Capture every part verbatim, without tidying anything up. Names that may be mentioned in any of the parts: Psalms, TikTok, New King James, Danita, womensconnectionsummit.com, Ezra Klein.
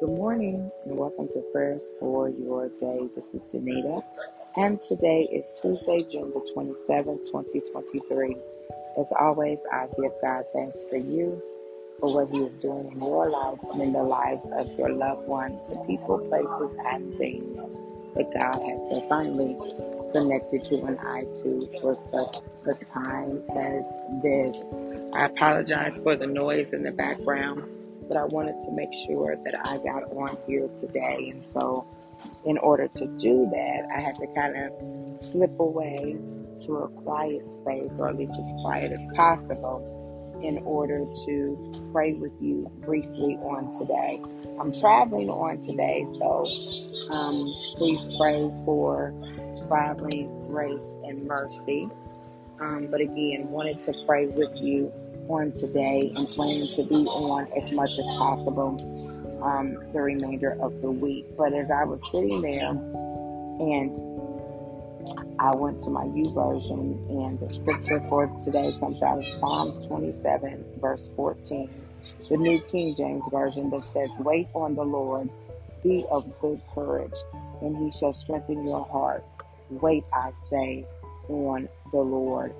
Good morning and welcome to Prayers for Your Day. This is Danita and today is Tuesday, June the twenty-seventh, twenty twenty-three. As always, I give God thanks for you, for what He is doing in your life and in the lives of your loved ones, the people, places, and things that God has divinely connected you and I to for such a time as this. I apologize for the noise in the background, but I wanted to make sure that I got on here today. And so in order to do that, I had to kind of slip away to a quiet space, or at least as quiet as possible, in order to pray with you briefly on today. I'm traveling on today, so um, please pray for traveling grace and mercy. Um, but again, wanted to pray with you on today and planning to be on as much as possible um, the remainder of the week. But as I was sitting there and I went to my YouVersion, and the scripture for today comes out of Psalms twenty-seven verse fourteen, the New King James Version, that says, "Wait on the Lord, be of good courage, and He shall strengthen your heart. Wait, I say, on the Lord."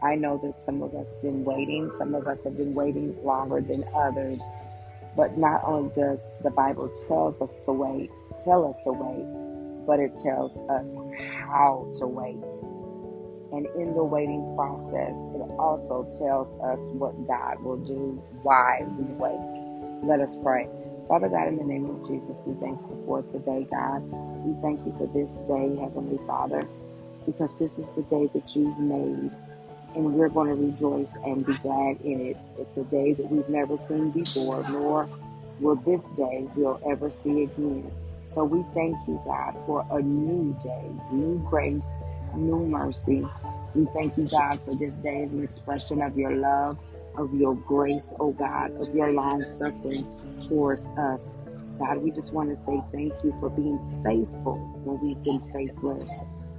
I know that some of us have been waiting. Some of us have been waiting longer than others. But not only does the Bible tells us to wait, tell us to wait, but it tells us how to wait. And in the waiting process, it also tells us what God will do while we wait. Let us pray. Father God, in the name of Jesus, we thank you for today, God. We thank you for this day, Heavenly Father, because this is the day that you've made, and we're going to rejoice and be glad in it. It's a day that we've never seen before, nor will this day we'll ever see again. So we thank you, God, for a new day, new grace, new mercy. We thank you, God, for this day as an expression of your love, of your grace, oh God, of your long suffering towards us. God, we just want to say thank you for being faithful when we've been faithless.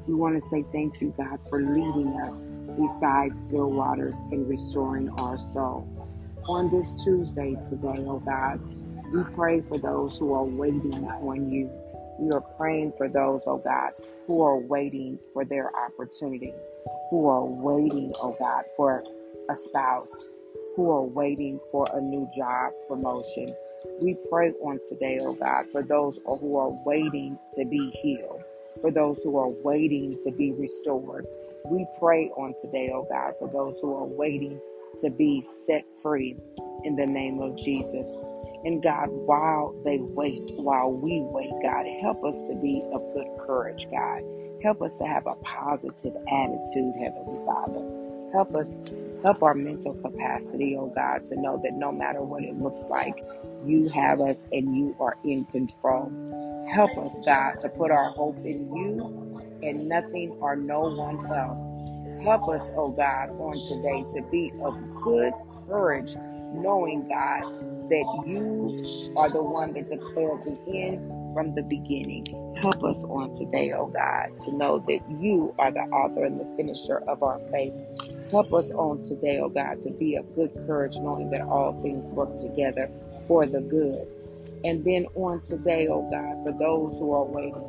We want to say thank you, God, for leading us beside still waters and restoring our soul. On this Tuesday today, oh God, we pray for those who are waiting on you. We are praying for those, oh God, who are waiting for their opportunity, who are waiting, oh God, for a spouse, who are waiting for a new job promotion. We pray on today, oh God, for those who are waiting to be healed, for those who are waiting to be restored. We pray on today, oh God, for those who are waiting to be set free in the name of Jesus. And God, while they wait, while we wait, God, help us to be of good courage, God. Help us to have a positive attitude, Heavenly Father. Help us, help our mental capacity, oh God, to know that no matter what it looks like, you have us and you are in control. Help us, God, to put our hope in you and nothing or no one else. Help us, oh God, on today to be of good courage, knowing, God, that you are the one that declared the end from the beginning. Help us on today, oh God, to know that you are the author and the finisher of our faith. Help us on today, oh God, to be of good courage, knowing that all things work together for the good. And then on today, oh God, for those who are waiting,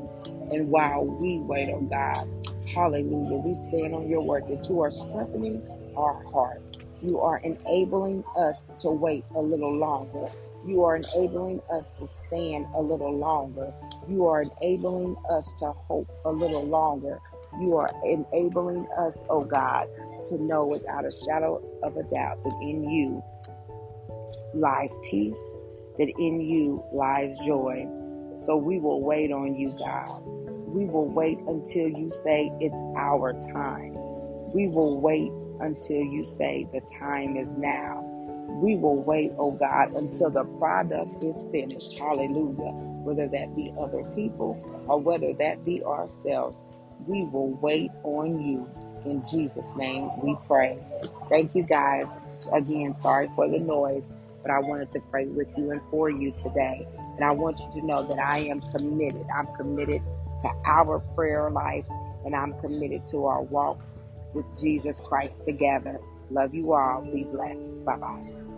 and while we wait, oh God, hallelujah, we stand on your word that you are strengthening our heart. You are enabling us to wait a little longer. You are enabling us to stand a little longer. You are enabling us to hope a little longer. You are enabling us, oh God, to know without a shadow of a doubt that in you lies peace, that in you lies joy. So we will wait on you, God. We will wait until you say it's our time. We will wait until you say the time is now. We will wait, oh God, until the product is finished. Hallelujah. Whether that be other people or whether that be ourselves, we will wait on you. In Jesus' name we pray. Thank you, guys. Again, sorry for the noise, but I wanted to pray with you and for you today. And I want you to know that I am committed. I'm committed to our prayer life, and I'm committed to our walk with Jesus Christ together. Love you all. Be blessed. Bye-bye.